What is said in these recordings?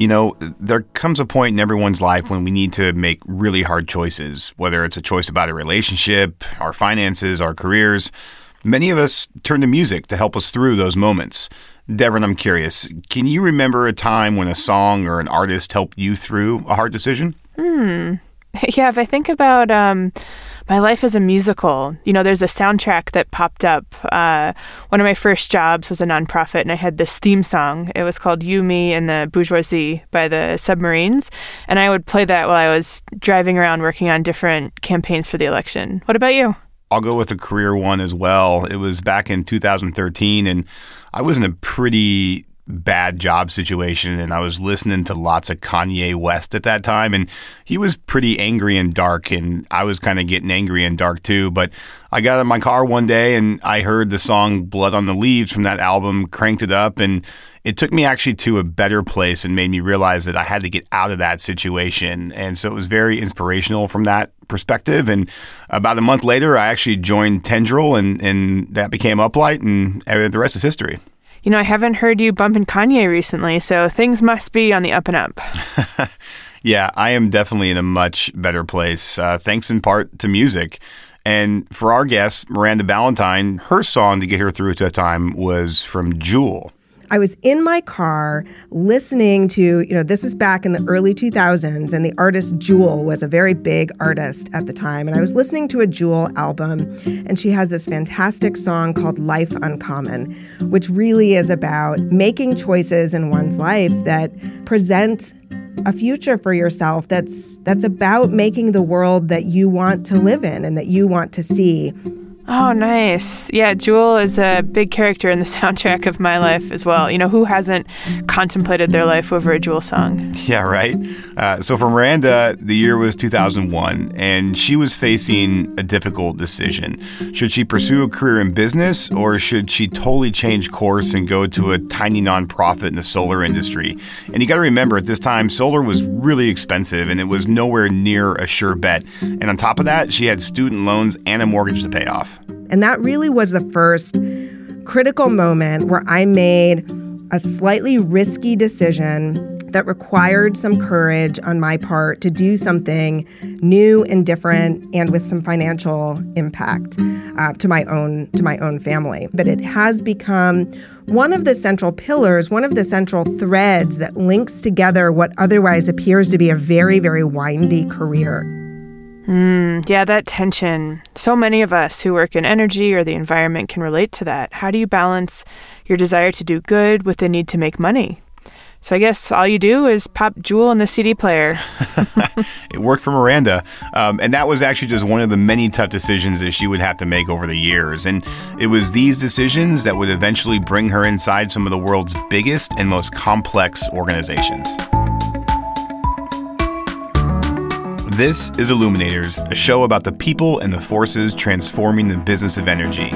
You know, there comes a point in everyone's life when we need to make really hard choices, whether it's a choice about a relationship, our finances, our careers. Many of us turn to music to help us through those moments. Devin, I'm curious, can you remember a time when a song or an artist helped you through a hard decision? Yeah, if I think about my life as a musical, you know, there's a soundtrack that popped up. One of my first jobs was a nonprofit, and I had this theme song. It was called You, Me, and the Bourgeoisie by the Submarines. And I would play that while I was driving around working on different campaigns for the election. What about you? I'll go with a career one as well. It was back in 2013, and I was in a pretty bad job situation, and I was listening to lots of Kanye West at that time, and he was pretty angry and dark, and I was kind of getting angry and dark too. But I got in my car one day and I heard the song Blood on the Leaves from that album, cranked it up, and it took me actually to a better place and made me realize that I had to get out of that situation. And so it was very inspirational from that perspective. And about a month later, I actually joined Tendril, and that became Uplight, and the rest is history. You know, I haven't heard you bumping Kanye recently, so things must be on the up and up. Yeah, I am definitely in a much better place, thanks in part to music. And for our guest, Miranda Ballantyne, her song to get her through to a time was from Jewel. I was in my car listening to, you know, this is back in the early 2000s, and the artist Jewel was a very big artist at the time. And I was listening to a Jewel album, and she has this fantastic song called Life Uncommon, which really is about making choices in one's life that present a future for yourself that's about making the world that you want to live in and that you want to see. Oh, nice. Yeah, Jewel is a big character in the soundtrack of my life as well. You know, who hasn't contemplated their life over a Jewel song? Yeah, right. So for Miranda, the year was 2001, and she was facing a difficult decision. Should she pursue a career in business, or should she totally change course and go to a tiny nonprofit in the solar industry? And you got to remember, at this time, solar was really expensive, and it was nowhere near a sure bet. And on top of that, she had student loans and a mortgage to pay off. And that really was the first critical moment where I made a slightly risky decision that required some courage on my part to do something new and different and with some financial impact to my own family. But it has become one of the central pillars, one of the central threads that links together what otherwise appears to be a very, very windy career. Yeah, that tension. So many of us who work in energy or the environment can relate to that. How do you balance your desire to do good with the need to make money? So I guess all you do is pop Jewel in the CD player. It worked for Miranda. And that was actually just one of the many tough decisions that she would have to make over the years. And it was these decisions that would eventually bring her inside some of the world's biggest and most complex organizations. This is Illuminators, a show about the people and the forces transforming the business of energy.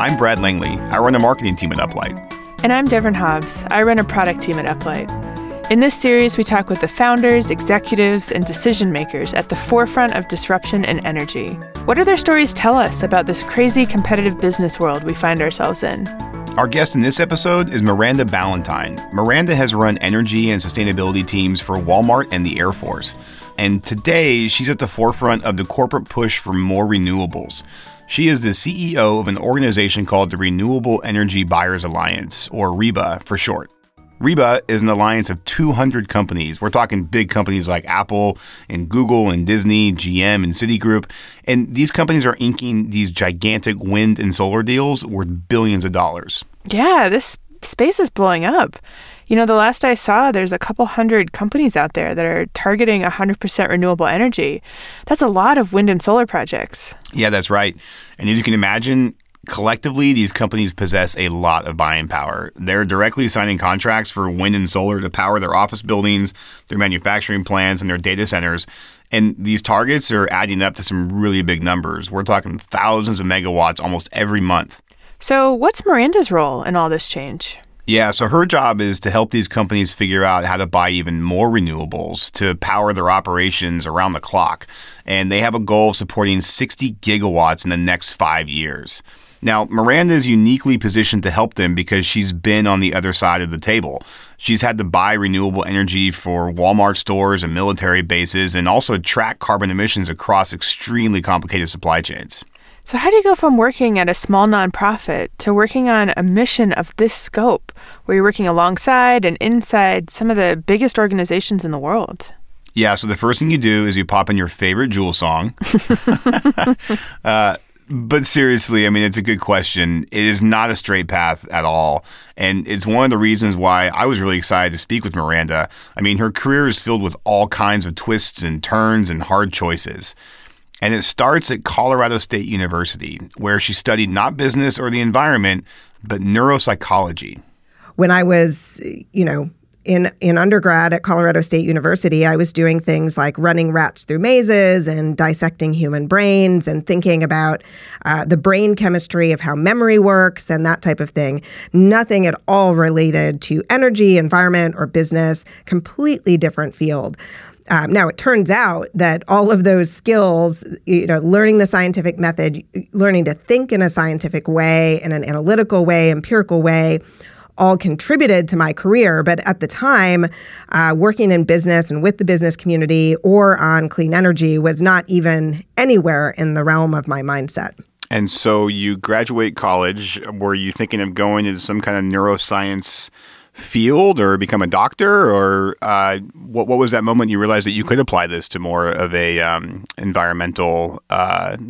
I'm Brad Langley. I run a marketing team at Uplight. And I'm Devin Hobbs. I run a product team at Uplight. In this series, we talk with the founders, executives, and decision makers at the forefront of disruption and energy. What do their stories tell us about this crazy competitive business world we find ourselves in? Our guest in this episode is Miranda Ballantyne. Miranda has run energy and sustainability teams for Walmart and the Air Force. And today, she's at the forefront of the corporate push for more renewables. She is the CEO of an organization called the Renewable Energy Buyers Alliance, or REBA for short. REBA is an alliance of 200 companies. We're talking big companies like Apple and Google and Disney, GM and Citigroup. And these companies are inking these gigantic wind and solar deals worth billions of dollars. Yeah, this space is blowing up. You know, the last I saw, there's a couple hundred companies out there that are targeting 100% renewable energy. That's a lot of wind and solar projects. Yeah, that's right. And as you can imagine, collectively, these companies possess a lot of buying power. They're directly signing contracts for wind and solar to power their office buildings, their manufacturing plants, and their data centers. And these targets are adding up to some really big numbers. We're talking thousands of megawatts almost every month. So what's Miranda's role in all this change? Yeah, so her job is to help these companies figure out how to buy even more renewables to power their operations around the clock. And they have a goal of supporting 60 gigawatts in the next 5 years. Now, Miranda is uniquely positioned to help them because she's been on the other side of the table. She's had to buy renewable energy for Walmart stores and military bases and also track carbon emissions across extremely complicated supply chains. So how do you go from working at a small nonprofit to working on a mission of this scope, where you're working alongside and inside some of the biggest organizations in the world? Yeah, so the first thing you do is you pop in your favorite Jewel song. But seriously, I mean, it's a good question. It is not a straight path at all. And it's one of the reasons why I was really excited to speak with Miranda. I mean, her career is filled with all kinds of twists and turns and hard choices. And it starts at Colorado State University, where she studied not business or the environment, but neuropsychology. When I was, in undergrad at Colorado State University, I was doing things like running rats through mazes and dissecting human brains and thinking about the brain chemistry of how memory works and that type of thing. Nothing at all related to energy, environment, or business. Completely different field. Now, it turns out that all of those skills, learning the scientific method, learning to think in a scientific way, in an analytical way, empirical way, all contributed to my career. But at the time, working in business and with the business community or on clean energy was not even anywhere in the realm of my mindset. And so you graduate college. Were you thinking of going into some kind of neuroscience field or become a doctor? Or what was that moment you realized that you could apply this to more of a environmental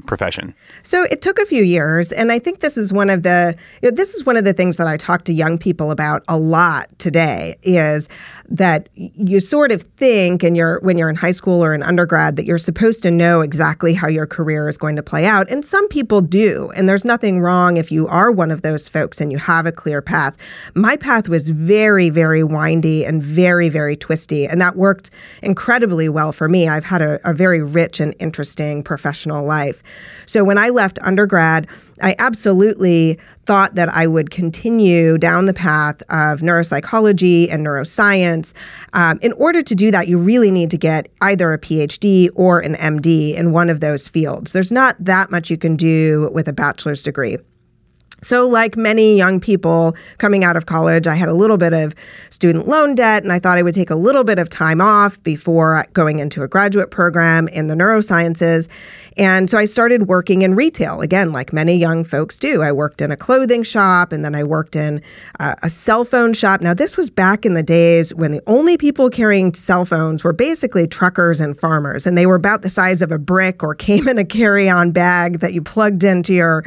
profession? So it took a few years. And I think this is one of the things that I talk to young people about a lot today, is that you sort of think when you're in high school or in undergrad that you're supposed to know exactly how your career is going to play out. And some people do. And there's nothing wrong if you are one of those folks and you have a clear path. My path was very, very windy and very, very twisty. And that worked incredibly well for me. I've had a very rich and interesting professional life. So when I left undergrad, I absolutely thought that I would continue down the path of neuropsychology and neuroscience. In order to do that, you really need to get either a PhD or an MD in one of those fields. There's not that much you can do with a bachelor's degree. So like many young people coming out of college, I had a little bit of student loan debt, and I thought I would take a little bit of time off before going into a graduate program in the neurosciences. And so I started working in retail, again, like many young folks do. I worked in a clothing shop, and then I worked in a cell phone shop. Now, this was back in the days when the only people carrying cell phones were basically truckers and farmers, and they were about the size of a brick or came in a carry-on bag that you plugged into your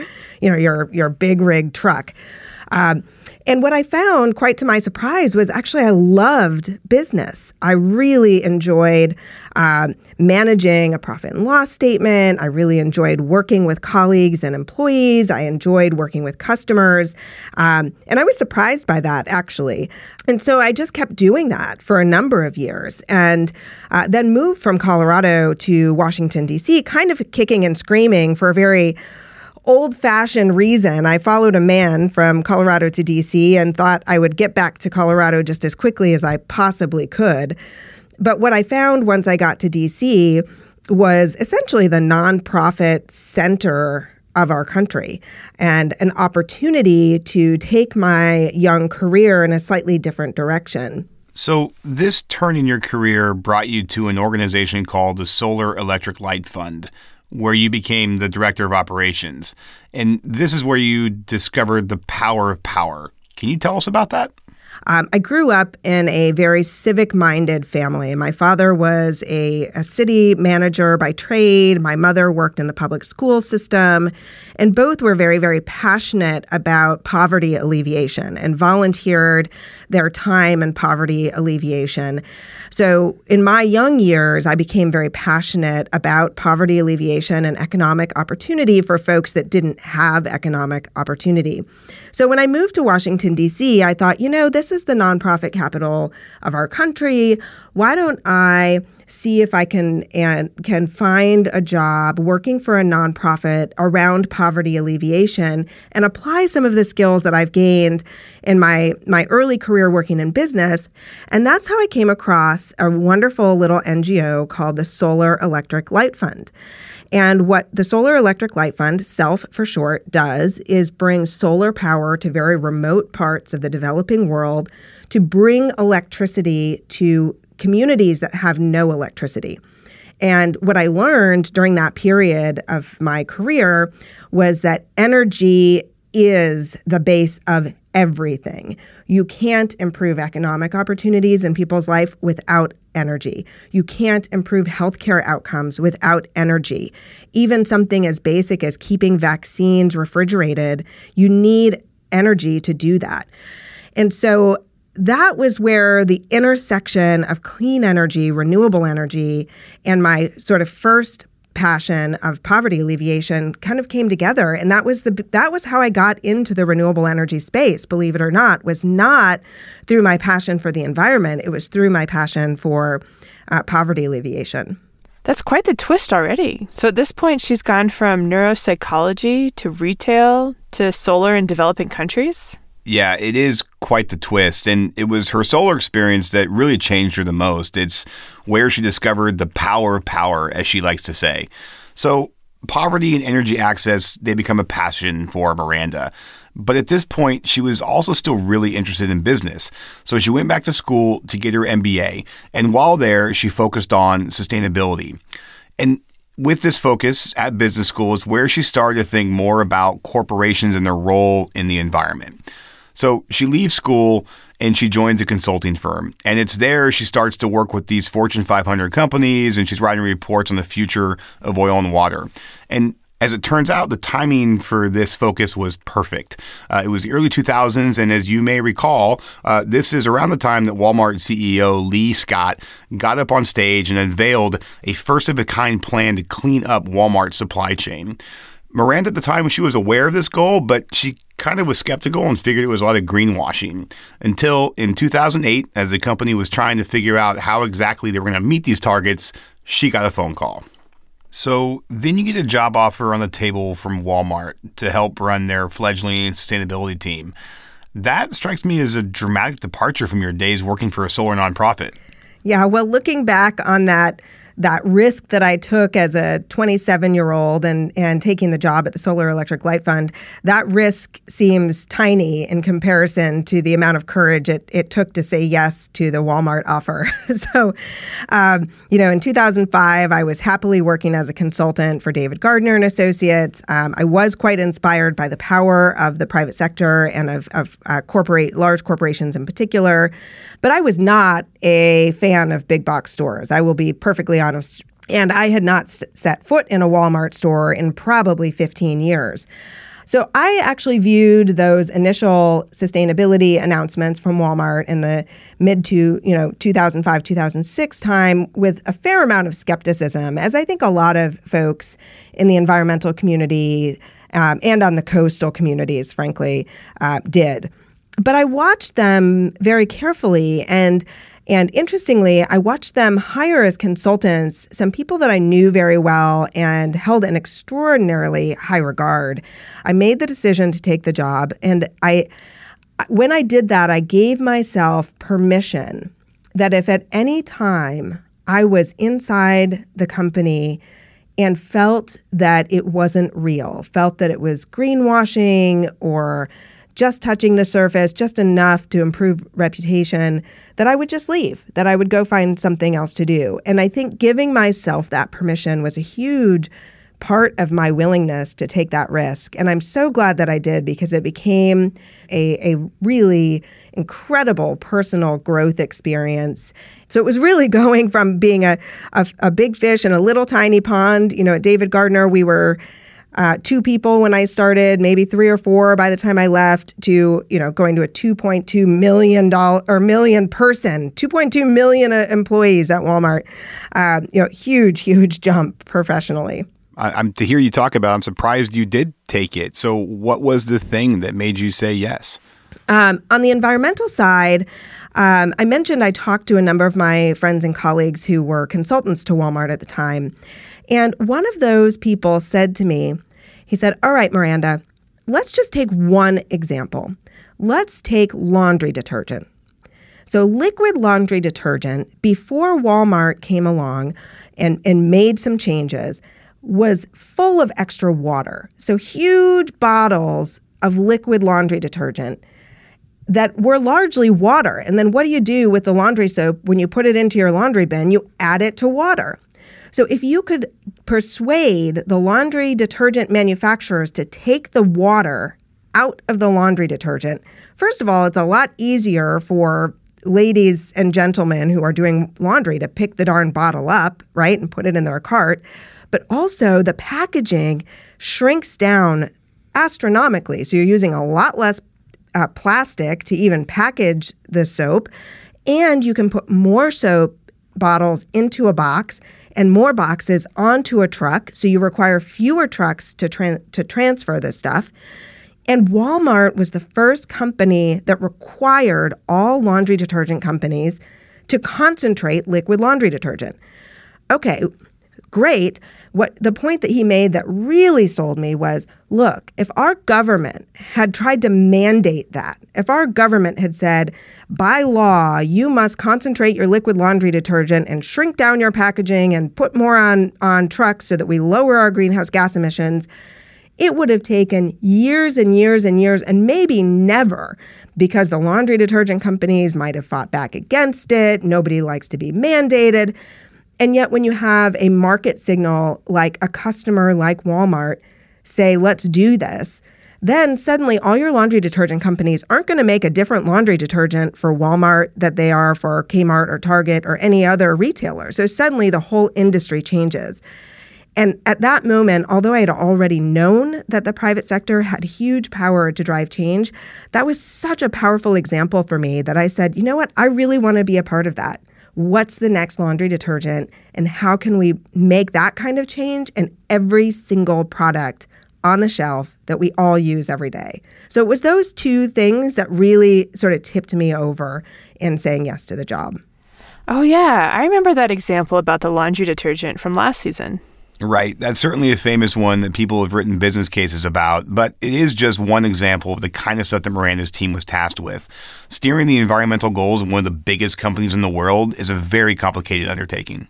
big rig truck. And what I found, quite to my surprise, was actually I loved business. I really enjoyed managing a profit and loss statement. I really enjoyed working with colleagues and employees. I enjoyed working with customers. And I was surprised by that, actually. And so I just kept doing that for a number of years, and then moved from Colorado to Washington, D.C., kind of kicking and screaming for a very old-fashioned reason. I followed a man from Colorado to D.C. and thought I would get back to Colorado just as quickly as I possibly could. But what I found once I got to D.C. was essentially the nonprofit center of our country and an opportunity to take my young career in a slightly different direction. So this turn in your career brought you to an organization called the Solar Electric Light Fund, where you became the director of operations. And this is where you discovered the power of power. Can you tell us about that? I grew up in a very civic-minded family. My father was a city manager by trade. My mother worked in the public school system. And both were very, very passionate about poverty alleviation and volunteered their time in poverty alleviation. So in my young years, I became very passionate about poverty alleviation and economic opportunity for folks that didn't have economic opportunity. So when I moved to Washington, D.C., I thought, this is the nonprofit capital of our country. Why don't I see if I can find a job working for a nonprofit around poverty alleviation and apply some of the skills that I've gained in my early career working in business. And that's how I came across a wonderful little NGO called the Solar Electric Light Fund. And what the Solar Electric Light Fund, SELF for short, does is bring solar power to very remote parts of the developing world to bring electricity to communities that have no electricity. And what I learned during that period of my career was that energy is the base of everything. You can't improve economic opportunities in people's life without energy. You can't improve healthcare outcomes without energy. Even something as basic as keeping vaccines refrigerated, you need energy to do that. And so that was where the intersection of clean energy, renewable energy, and my sort of first passion of poverty alleviation kind of came together. And that was how I got into the renewable energy space, believe it or not, was not through my passion for the environment. It was through my passion for poverty alleviation. That's quite the twist already. So at this point, she's gone from neuropsychology to retail to solar in developing countries. Yeah, it is quite the twist. And it was her solar experience that really changed her the most. It's where she discovered the power of power, as she likes to say. So poverty and energy access, they become a passion for Miranda. But at this point, she was also still really interested in business. So she went back to school to get her MBA. And while there, she focused on sustainability. And with this focus at business school is where she started to think more about corporations and their role in the environment. So she leaves school and she joins a consulting firm. And it's there she starts to work with these Fortune 500 companies, and she's writing reports on the future of oil and water. And as it turns out, the timing for this focus was perfect. It was the early 2000s, and as you may recall, this is around the time that Walmart CEO Lee Scott got up on stage and unveiled a first-of-a-kind plan to clean up Walmart's supply chain. Miranda at the time, she was aware of this goal, but she kind of was skeptical and figured it was a lot of greenwashing until in 2008, as the company was trying to figure out how exactly they were going to meet these targets, she got a phone call. So then you get a job offer on the table from Walmart to help run their fledgling sustainability team. That strikes me as a dramatic departure from your days working for a solar nonprofit. Yeah, well, looking back on that risk that I took as a 27-year-old and taking the job at the Solar Electric Light Fund, that risk seems tiny in comparison to the amount of courage it took to say yes to the Walmart offer. So, in 2005, I was happily working as a consultant for David Gardner and Associates. I was quite inspired by the power of the private sector and of large corporations in particular. But I was not a fan of big box stores. I will be perfectly honest. And I had not set foot in a Walmart store in probably 15 years. So I actually viewed those initial sustainability announcements from Walmart in the mid to 2005, 2006 time with a fair amount of skepticism, as I think a lot of folks in the environmental community and on the coastal communities, frankly, did. But I watched them very carefully, and interestingly, I watched them hire as consultants some people that I knew very well and held in extraordinarily high regard. I made the decision to take the job, and when I did that, I gave myself permission that if at any time I was inside the company and felt that it wasn't real, felt that it was greenwashing or just touching the surface, just enough to improve reputation, that I would just leave, that I would go find something else to do. And I think giving myself that permission was a huge part of my willingness to take that risk. And I'm so glad that I did, because it became a really incredible personal growth experience. So it was really going from being a big fish in a little tiny pond. At David Gardner, we were two people when I started, maybe three or four by the time I left, to going to a $2.2 million employees at Walmart. Huge jump professionally. To hear you talk about it, I'm surprised you did take it. So what was the thing that made you say yes? On the environmental side, I mentioned I talked to a number of my friends and colleagues who were consultants to Walmart at the time. And one of those people said to me, he said, "All right, Miranda, let's just take one example. Let's take laundry detergent. So liquid laundry detergent, before Walmart came along and made some changes, was full of extra water. So huge bottles of liquid laundry detergent that were largely water. And then what do you do with the laundry soap when you put it into your laundry bin? You add it to water. So if you could persuade the laundry detergent manufacturers to take the water out of the laundry detergent, first of all, it's a lot easier for ladies and gentlemen who are doing laundry to pick the darn bottle up, right, and put it in their cart. But also the packaging shrinks down astronomically. So you're using a lot less plastic to even package the soap. And you can put more soap bottles into a box and more boxes onto a truck. So you require fewer trucks to transfer this stuff. And Walmart was the first company that required all laundry detergent companies to concentrate liquid laundry detergent. Okay, great. What the point that he made that really sold me was, look, if our government had tried to mandate that, if our government had said, by law, you must concentrate your liquid laundry detergent and shrink down your packaging and put more on trucks so that we lower our greenhouse gas emissions, it would have taken years and years and years and maybe never, because the laundry detergent companies might have fought back against it. Nobody likes to be mandated. And yet when you have a market signal like a customer like Walmart say, let's do this, then suddenly all your laundry detergent companies aren't going to make a different laundry detergent for Walmart that they are for Kmart or Target or any other retailer. So suddenly the whole industry changes. And at that moment, although I had already known that the private sector had huge power to drive change, that was such a powerful example for me that I said, you know what, I really want to be a part of that. What's the next laundry detergent and how can we make that kind of change in every single product on the shelf that we all use every day? So it was those two things that really sort of tipped me over in saying yes to the job. Oh, yeah. I remember that example about the laundry detergent from last season. Right. That's certainly a famous one that people have written business cases about, but it is just one example of the kind of stuff that Miranda's team was tasked with. Steering the environmental goals of one of the biggest companies in the world is a very complicated undertaking.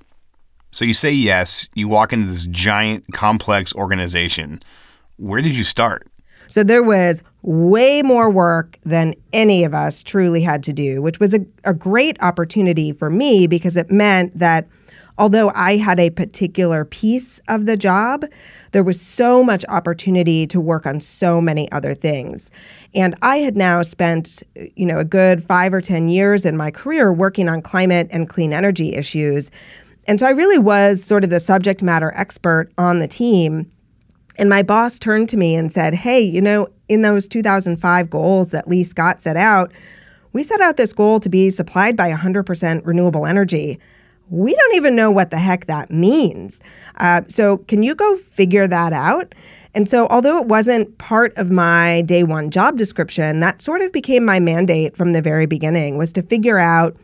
So you say yes, you walk into this giant, complex organization. Where did you start? So there was way more work than any of us truly had to do, which was a great opportunity for me because it meant that although I had a particular piece of the job, there was so much opportunity to work on so many other things. And I had now spent, a good 5 or 10 years in my career working on climate and clean energy issues. And so I really was sort of the subject matter expert on the team. And my boss turned to me and said, hey, in those 2005 goals that Lee Scott set out, we set out this goal to be supplied by 100% renewable energy. We don't even know what the heck that means. So can you go figure that out? And so although it wasn't part of my day one job description, that sort of became my mandate from the very beginning, was to figure out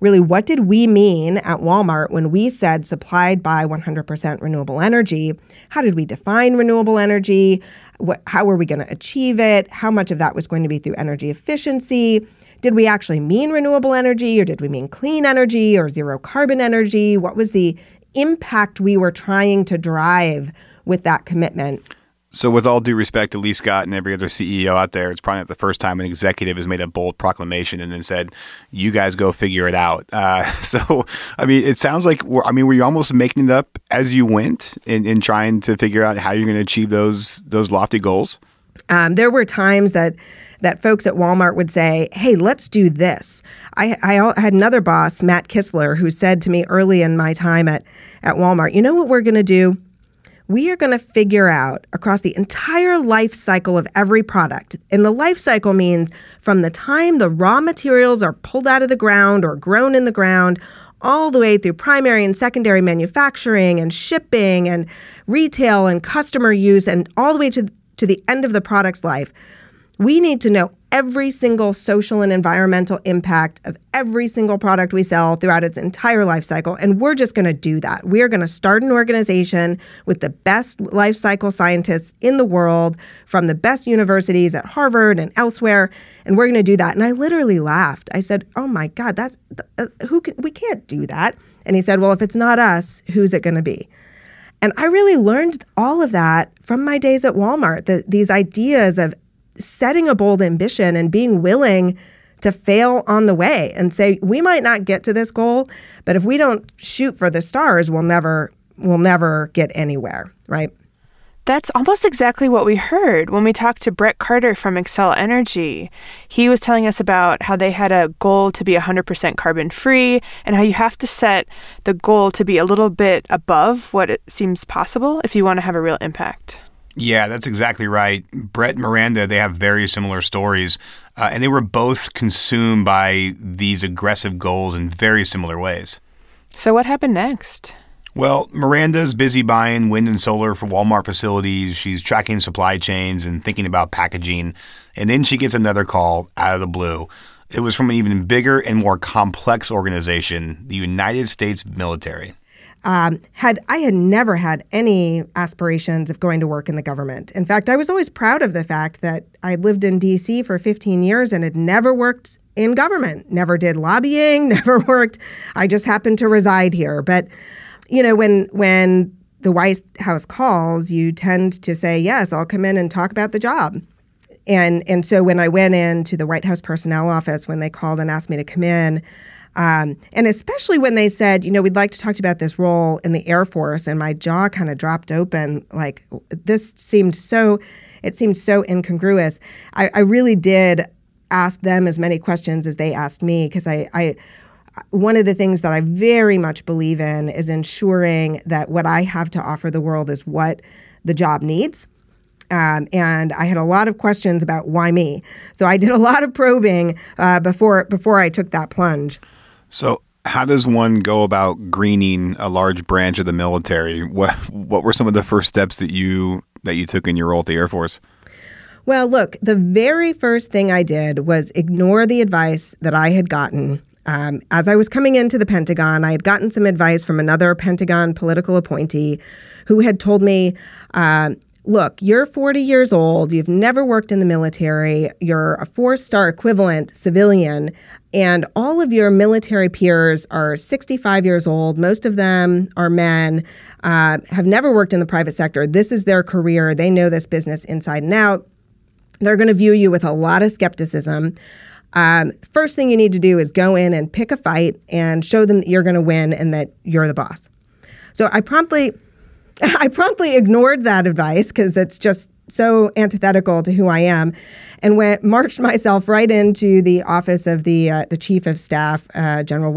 really what did we mean at Walmart when we said supplied by 100% renewable energy? How did we define renewable energy? How were we going to achieve it? How much of that was going to be through energy efficiency? Did we actually mean renewable energy, or did we mean clean energy or zero carbon energy? What was the impact we were trying to drive with that commitment? So with all due respect to Lee Scott and every other CEO out there, it's probably not the first time an executive has made a bold proclamation and then said, you guys go figure it out. It sounds like, were you almost making it up as you went in trying to figure out how you're going to achieve those lofty goals? There were times that folks at Walmart would say, hey, let's do this. I had another boss, Matt Kistler, who said to me early in my time at Walmart, you know what we're going to do? We are going to figure out across the entire life cycle of every product. And the life cycle means from the time the raw materials are pulled out of the ground or grown in the ground all the way through primary and secondary manufacturing and shipping and retail and customer use and all the way to the end of the product's life. We need to know every single social and environmental impact of every single product we sell throughout its entire life cycle, and we're just going to do that. We are going to start an organization with the best life cycle scientists in the world from the best universities at Harvard and elsewhere, and we're going to do that. And I literally laughed. I said, oh my God, we can't do that. And he said, well, if it's not us, who's it going to be? And I really learned all of that from my days at Walmart, these ideas of setting a bold ambition and being willing to fail on the way and say, we might not get to this goal, but if we don't shoot for the stars, we'll never get anywhere, right? That's almost exactly what we heard when we talked to Brett Carter from Excel Energy. He was telling us about how they had a goal to be 100% carbon free and how you have to set the goal to be a little bit above what it seems possible if you want to have a real impact. Yeah, that's exactly right. Brett and Miranda, they have very similar stories, and they were both consumed by these aggressive goals in very similar ways. So what happened next? Well, Miranda's busy buying wind and solar for Walmart facilities. She's tracking supply chains and thinking about packaging. And then she gets another call out of the blue. It was from an even bigger and more complex organization, the United States military. I had never had any aspirations of going to work in the government. In fact, I was always proud of the fact that I lived in D.C. for 15 years and had never worked in government, never did lobbying, never worked. I just happened to reside here. But, you know, when the White House calls, you tend to say, yes, I'll come in and talk about the job. And so when I went into the White House personnel office, when they called and asked me to come in, and especially when they said, you know, we'd like to talk to you about this role in the Air Force, and my jaw kind of dropped open, like it seemed so incongruous. I really did ask them as many questions as they asked me, because I one of the things that I very much believe in is ensuring that what I have to offer the world is what the job needs. And I had a lot of questions about why me. So I did a lot of probing before I took that plunge. So how does one go about greening a large branch of the military? What were some of the first steps that you took in your role at the Air Force? Well, look, the very first thing I did was ignore the advice that I had gotten. As I was coming into the Pentagon, I had gotten some advice from another Pentagon political appointee who had told me, look, you're 40 years old, you've never worked in the military, you're a four-star equivalent civilian, and all of your military peers are 65 years old, most of them are men, have never worked in the private sector, this is their career, they know this business inside and out, they're going to view you with a lot of skepticism. First thing you need to do is go in and pick a fight and show them that you're going to win and that you're the boss. So I promptly ignored that advice because that's just so antithetical to who I am, and marched myself right into the office of the Chief of Staff, General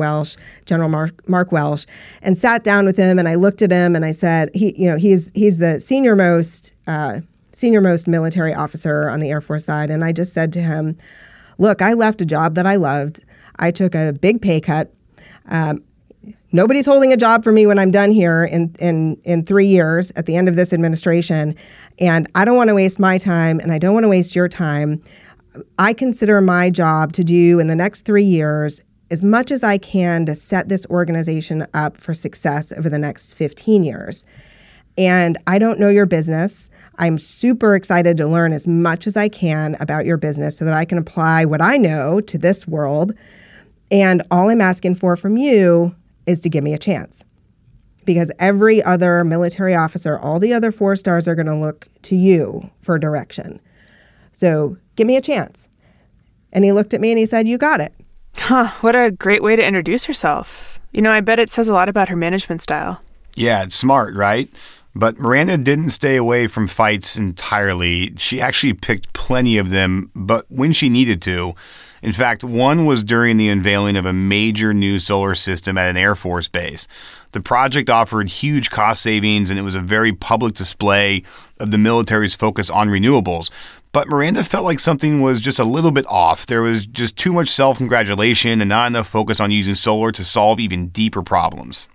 Mark Welsh, and sat down with him. And I looked at him and I said, he's the senior most military officer on the Air Force side. And I just said to him, look, I left a job that I loved. I took a big pay cut. Nobody's holding a job for me when I'm done here in 3 years at the end of this administration. And I don't want to waste my time and I don't want to waste your time. I consider my job to do in the next 3 years as much as I can to set this organization up for success over the next 15 years. And I don't know your business. I'm super excited to learn as much as I can about your business so that I can apply what I know to this world. And all I'm asking for from you is to give me a chance. Because every other military officer, all the other four stars are going to look to you for direction. So give me a chance. And he looked at me and he said, you got it. Huh, what a great way to introduce herself. You know, I bet it says a lot about her management style. Yeah, it's smart, right? But Miranda didn't stay away from fights entirely. She actually picked plenty of them, but when she needed to. In fact, one was during the unveiling of a major new solar system at an Air Force base. The project offered huge cost savings, and it was a very public display of the military's focus on renewables. But Miranda felt like something was just a little bit off. There was just too much self-congratulation and not enough focus on using solar to solve even deeper problems.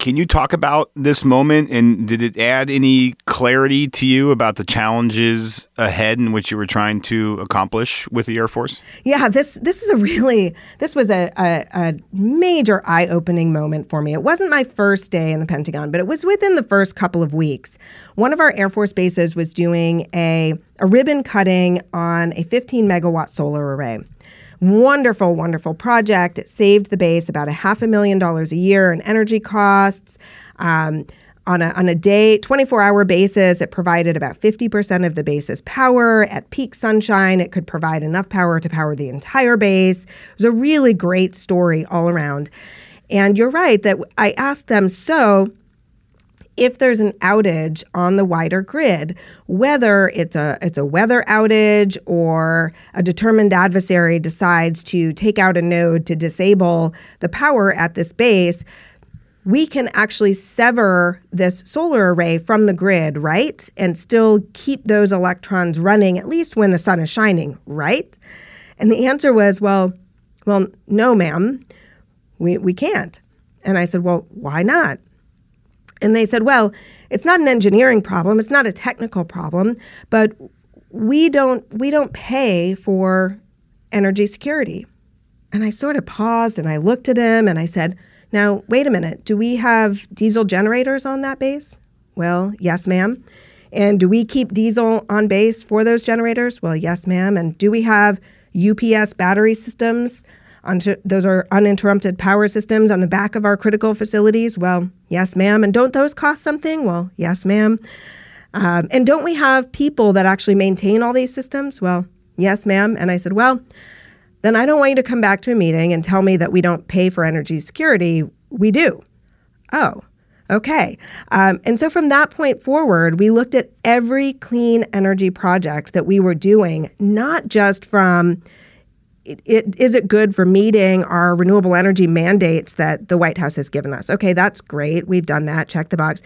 Can you talk about this moment, and did it add any clarity to you about the challenges ahead in which you were trying to accomplish with the Air Force? Yeah, this was a major eye-opening moment for me. It wasn't my first day in the Pentagon, but it was within the first couple of weeks. One of our Air Force bases was doing a ribbon cutting on a 15-megawatt solar array. Wonderful, wonderful project. It saved the base about $500,000 a year in energy costs. on a day, 24-hour basis, it provided about 50% of the base's power. At peak sunshine, it could provide enough power to power the entire base. It was a really great story all around. And you're right that I asked them, so if there's an outage on the wider grid, whether it's a weather outage or a determined adversary decides to take out a node to disable the power at this base, we can actually sever this solar array from the grid, right? And still keep those electrons running, at least when the sun is shining, right? And the answer was, well, no, ma'am, we can't. And I said, well, why not? And they said, well, it's not an engineering problem. It's not a technical problem, but we don't pay for energy security. And I sort of paused and I looked at him and I said, now, wait a minute, do we have diesel generators on that base? Well, yes, ma'am. And do we keep diesel on base for those generators? Well, yes, ma'am. And do we have UPS battery systems? Those are uninterrupted power systems on the back of our critical facilities? Well, yes, ma'am. And don't those cost something? Well, yes, ma'am. And don't we have people that actually maintain all these systems? Well, yes, ma'am. And I said, well, then I don't want you to come back to a meeting and tell me that we don't pay for energy security. We do. Oh, okay. And so from that point forward, we looked at every clean energy project that we were doing, not just from is it good for meeting our renewable energy mandates that the White House has given us? Okay, that's great. We've done that. Check the box.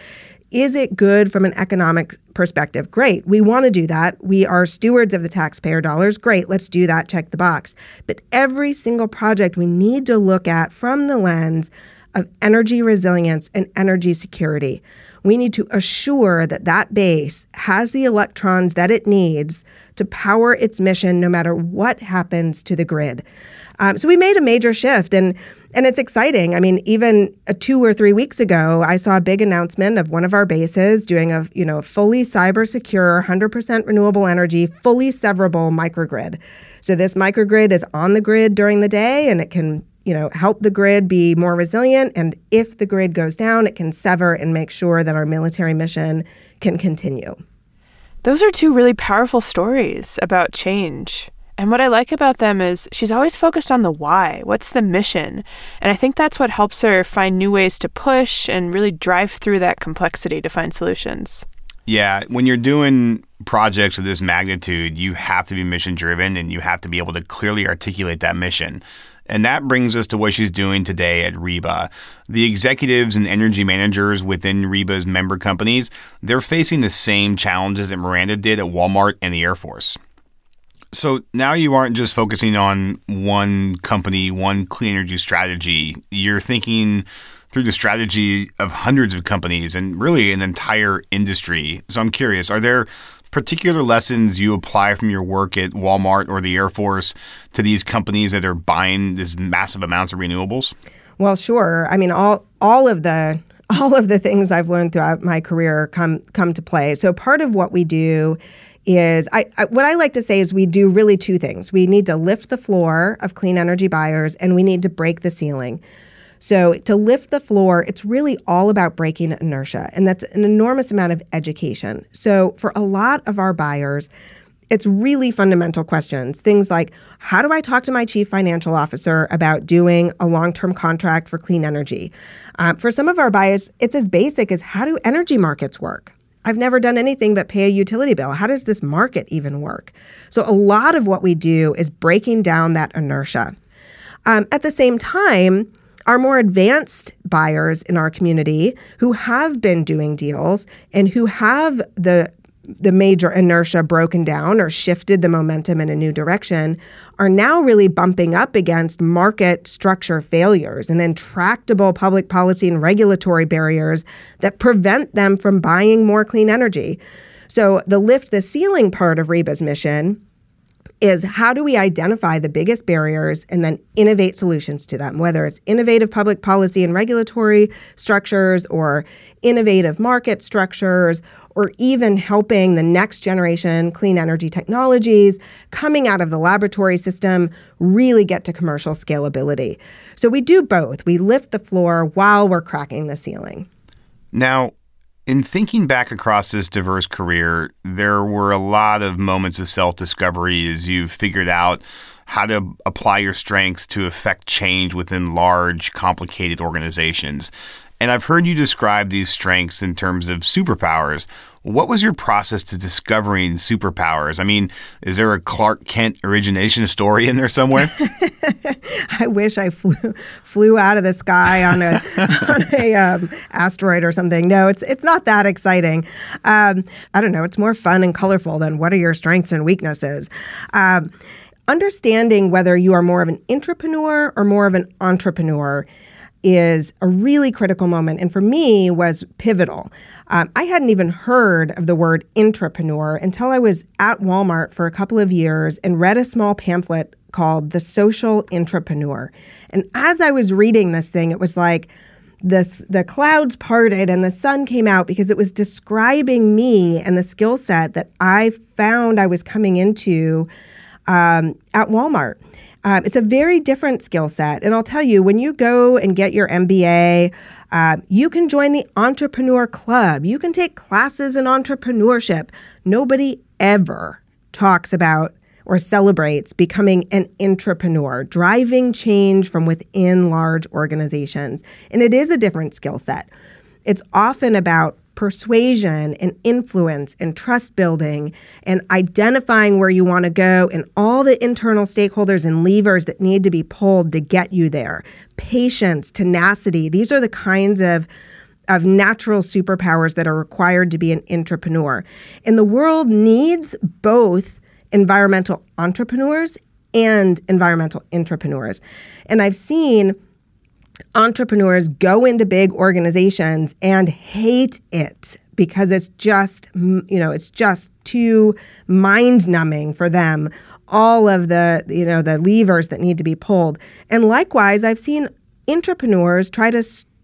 Is it good from an economic perspective? Great. We want to do that. We are stewards of the taxpayer dollars. Great. Let's do that. Check the box. But every single project we need to look at from the lens of energy resilience and energy security. We need to assure that that base has the electrons that it needs to power its mission no matter what happens to the grid. So we made a major shift, and it's exciting. I mean, even 2 or 3 weeks ago, I saw a big announcement of one of our bases doing a fully cyber secure, 100% renewable energy, fully severable microgrid. So this microgrid is on the grid during the day, and it can help the grid be more resilient. And if the grid goes down, it can sever and make sure that our military mission can continue. Those are two really powerful stories about change. And what I like about them is she's always focused on the why. What's the mission? And I think that's what helps her find new ways to push and really drive through that complexity to find solutions. Yeah, when you're doing projects of this magnitude, you have to be mission-driven and you have to be able to clearly articulate that mission. And that brings us to what she's doing today at REBA. The executives and energy managers within REBA's member companies, they're facing the same challenges that Miranda did at Walmart and the Air Force. So now you aren't just focusing on one company, one clean energy strategy. You're thinking through the strategy of hundreds of companies and really an entire industry. So I'm curious, are there particular lessons you apply from your work at Walmart or the Air Force to these companies that are buying these massive amounts of renewables? Well, sure. I mean, all of the things I've learned throughout my career come to play. So part of what we do is what I like to say is we do really two things. We need to lift the floor of clean energy buyers, and we need to break the ceiling. So to lift the floor, it's really all about breaking inertia, and that's an enormous amount of education. So for a lot of our buyers, it's really fundamental questions. Things like, how do I talk to my chief financial officer about doing a long-term contract for clean energy? For some of our buyers, it's as basic as, how do energy markets work? I've never done anything but pay a utility bill. How does this market even work? So a lot of what we do is breaking down that inertia. At the same time, our more advanced buyers in our community who have been doing deals and who have the major inertia broken down or shifted the momentum in a new direction are now really bumping up against market structure failures and intractable public policy and regulatory barriers that prevent them from buying more clean energy. So the lift the ceiling part of REBA's mission is, how do we identify the biggest barriers and then innovate solutions to them, whether it's innovative public policy and regulatory structures or innovative market structures, or even helping the next generation clean energy technologies coming out of the laboratory system really get to commercial scalability. So we do both. We lift the floor while we're cracking the ceiling. Now, In thinking back across this diverse career, there were a lot of moments of self-discovery as you figured out how to apply your strengths to affect change within large, complicated organizations. And I've heard you describe these strengths in terms of superpowers. What was your process to discovering superpowers? I mean, is there a Clark Kent origination story in there somewhere? I wish I flew out of the sky on a asteroid or something. No, it's not that exciting. I don't know. It's more fun and colorful than what are your strengths and weaknesses. Understanding whether you are more of an intrapreneur or more of an entrepreneur is a really critical moment, and for me was pivotal. I hadn't even heard of the word intrapreneur until I was at Walmart for a couple of years and read a small pamphlet called The Social Intrapreneur. And as I was reading this thing, it was like the clouds parted and the sun came out, because it was describing me and the skill set that I found I was coming into at Walmart. It's a very different skill set. And I'll tell you, when you go and get your MBA, you can join the entrepreneur club. You can take classes in entrepreneurship. Nobody ever talks about or celebrates becoming an intrapreneur, driving change from within large organizations. And it is a different skill set. It's often about persuasion and influence and trust building and identifying where you want to go and all the internal stakeholders and levers that need to be pulled to get you there. Patience, tenacity, these are the kinds of natural superpowers that are required to be an intrapreneur. And the world needs both environmental entrepreneurs and environmental intrapreneurs. And I've seen entrepreneurs go into big organizations and hate it because it's just, it's just too mind-numbing for them, all of the, the levers that need to be pulled. And likewise, I've seen entrepreneurs try to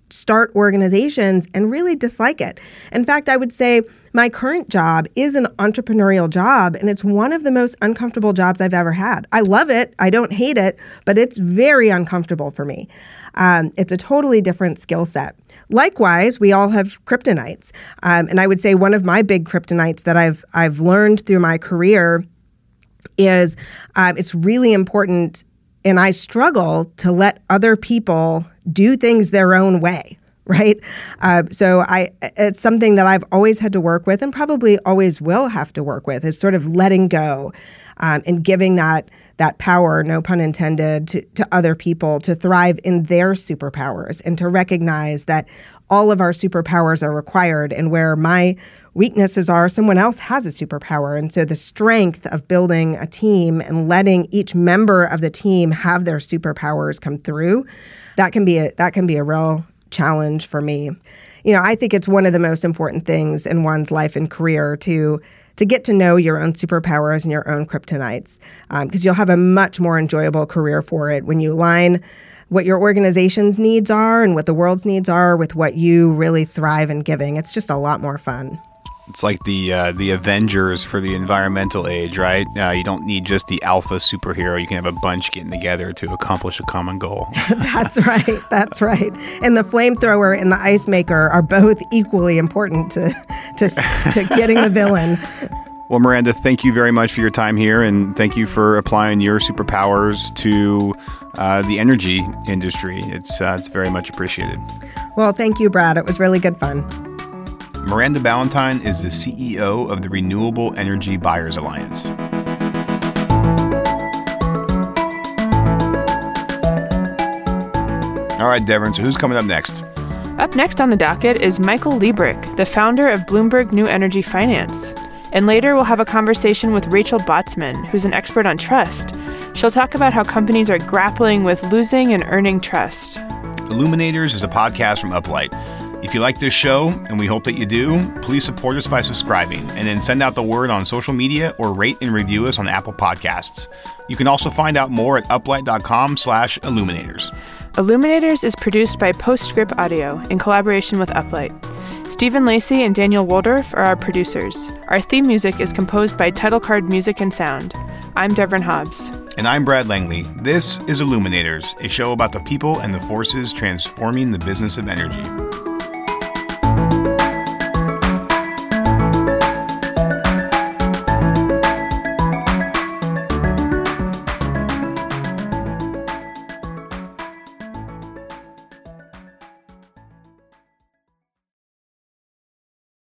start organizations and really dislike it. In fact, I would say my current job is an entrepreneurial job, and it's one of the most uncomfortable jobs I've ever had. I love it. I don't hate it, but it's very uncomfortable for me. It's a totally different skill set. Likewise, we all have kryptonites. And I would say one of my big kryptonites that I've learned through my career is it's really important, and I struggle to let other people do things their own way, right? So it's something that I've always had to work with and probably always will have to work with, is sort of letting go and giving that power, no pun intended, to other people to thrive in their superpowers and to recognize that all of our superpowers are required, and where my weaknesses are, someone else has a superpower. And so the strength of building a team and letting each member of the team have their superpowers come through, that can be a real challenge for me. I think it's one of the most important things in one's life and career to get to know your own superpowers and your own kryptonites, because you'll have a much more enjoyable career for it when you align what your organization's needs are and what the world's needs are with what you really thrive in giving. It's just a lot more fun. It's like the Avengers for the environmental age, right? You don't need just the alpha superhero. You can have a bunch getting together to accomplish a common goal. That's right. That's right. And the flamethrower and the ice maker are both equally important to getting the villain. Well, Miranda, thank you very much for your time here, and thank you for applying your superpowers to the energy industry. It's very much appreciated. Well, thank you, Brad. It was really good fun. Miranda Ballantyne is the CEO of the Renewable Energy Buyers Alliance. All right, Devin, so who's coming up next? Up next on the docket is Michael Liebrich, the founder of Bloomberg New Energy Finance. And later, we'll have a conversation with Rachel Botsman, who's an expert on trust. She'll talk about how companies are grappling with losing and earning trust. Illuminators is a podcast from Uplight. If you like this show, and we hope that you do, please support us by subscribing, and then send out the word on social media or rate and review us on Apple Podcasts. You can also find out more at uplight.com/Illuminators. Illuminators is produced by PostScript Audio in collaboration with Uplight. Stephen Lacey and Daniel Waldorf are our producers. Our theme music is composed by Title Card Music and Sound. I'm Devron Hobbs. And I'm Brad Langley. This is Illuminators, a show about the people and the forces transforming the business of energy.